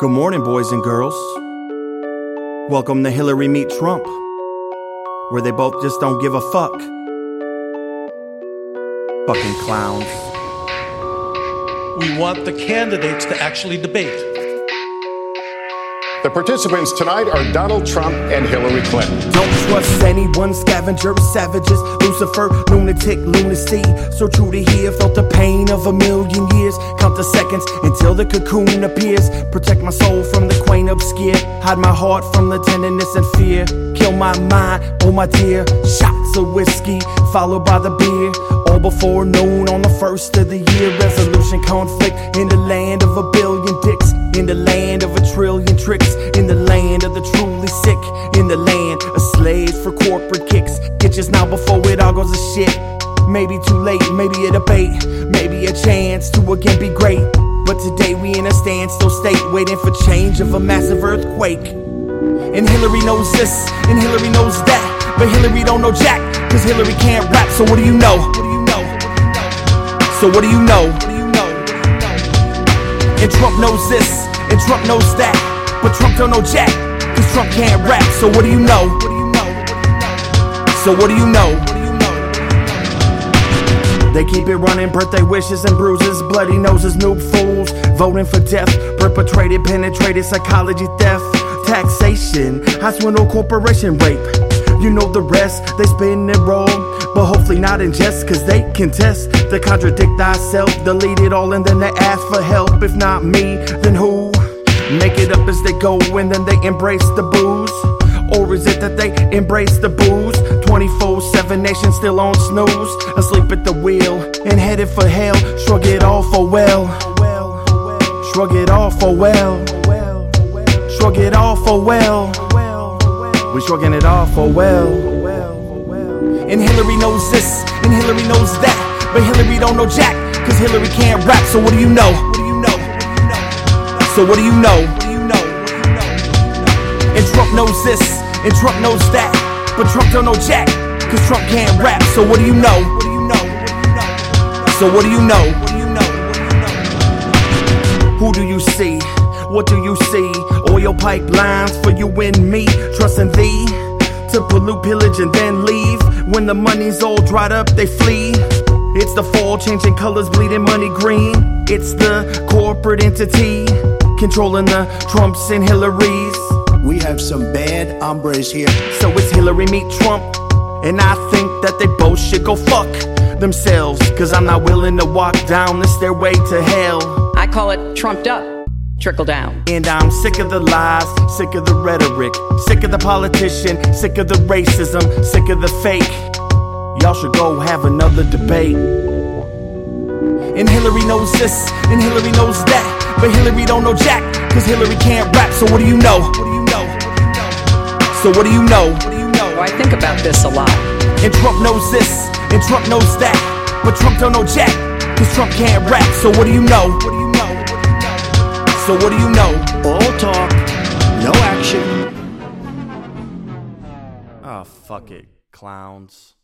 Good morning, boys and girls. Welcome to Hillary Meet Trump, where they both just don't give a fuck. Fucking clowns. We want the candidates to actually debate. The participants tonight are Donald Trump and Hillary Clinton. Don't trust anyone, scavengers, savages, Lucifer, lunatic, lunacy. So true to here, felt the pain of a million years. Count the seconds until the cocoon appears. Protect my soul from the quaint obscure. Hide my heart from the tenderness and fear. Kill my mind, oh my dear. Shots of whiskey, followed by the beer. All before noon on the first of the year. Resolution conflict in the land of a billion dicks. In the land of a trillion tricks. In the land of the truly sick. In the land of slaves for corporate kicks. Get just now before it all goes to shit. Maybe too late, maybe a debate, maybe a chance to again be great. But today we in a standstill state, waiting for change of a massive earthquake. And Hillary knows this, and Hillary knows that, but Hillary don't know jack, cause Hillary can't rap. So what do you know? So what do you know? And Trump knows this, and Trump knows that, but Trump don't know jack, cause Trump can't rap. So what do you know? So what do you know? They keep it running, birthday wishes and bruises, bloody noses, noob fools, voting for death, perpetrated, penetrated, psychology theft, taxation, hospital corporation rape. You know the rest, they spin and roll, but hopefully not in jest, cause they contest, they contradict thyself, delete it all and then they ask for help. If not me, then who? Make it up as they go and then they embrace the booze. Or is it that they embrace the booze? 24/7 nation still on snooze, asleep at the wheel and headed for hell. Shrug it off, oh well. Shrug it off, oh well. Shrug it off, oh well. We shrugging it off, oh well. And Hillary knows this, and Hillary knows that, but Hillary don't know jack, cause Hillary can't rap. So what do you know? So what do you know? And Trump knows this, and Trump knows that, but Trump don't know jack, cause Trump can't rap. So what do you know? So what do you know? Who do you see? What do you see? Oil pipelines for you and me, trusting thee to pollute, pillage, and then leave. When the money's all dried up, they flee. It's the fall, changing colors, bleeding money green. It's the corporate entity controlling the Trumps and Hillarys. We have some bad hombres here. So it's Hillary Meet Trump, and I think that they both should go fuck themselves, cause I'm not willing to walk down the stairway to hell. I call it trumped up, trickle down. And I'm sick of the lies, sick of the rhetoric, sick of the politician, sick of the racism, sick of the fake. Y'all should go have another debate. And Hillary knows this, and Hillary knows that, but Hillary don't know jack, cause Hillary can't rap. So what do you know? So what do you know? I think about this a lot. And Trump knows this, and Trump knows that, but Trump don't know jack, cause Trump can't rap. So what do you know? So what do you know? All talk, no action. Oh, fuck it, clowns.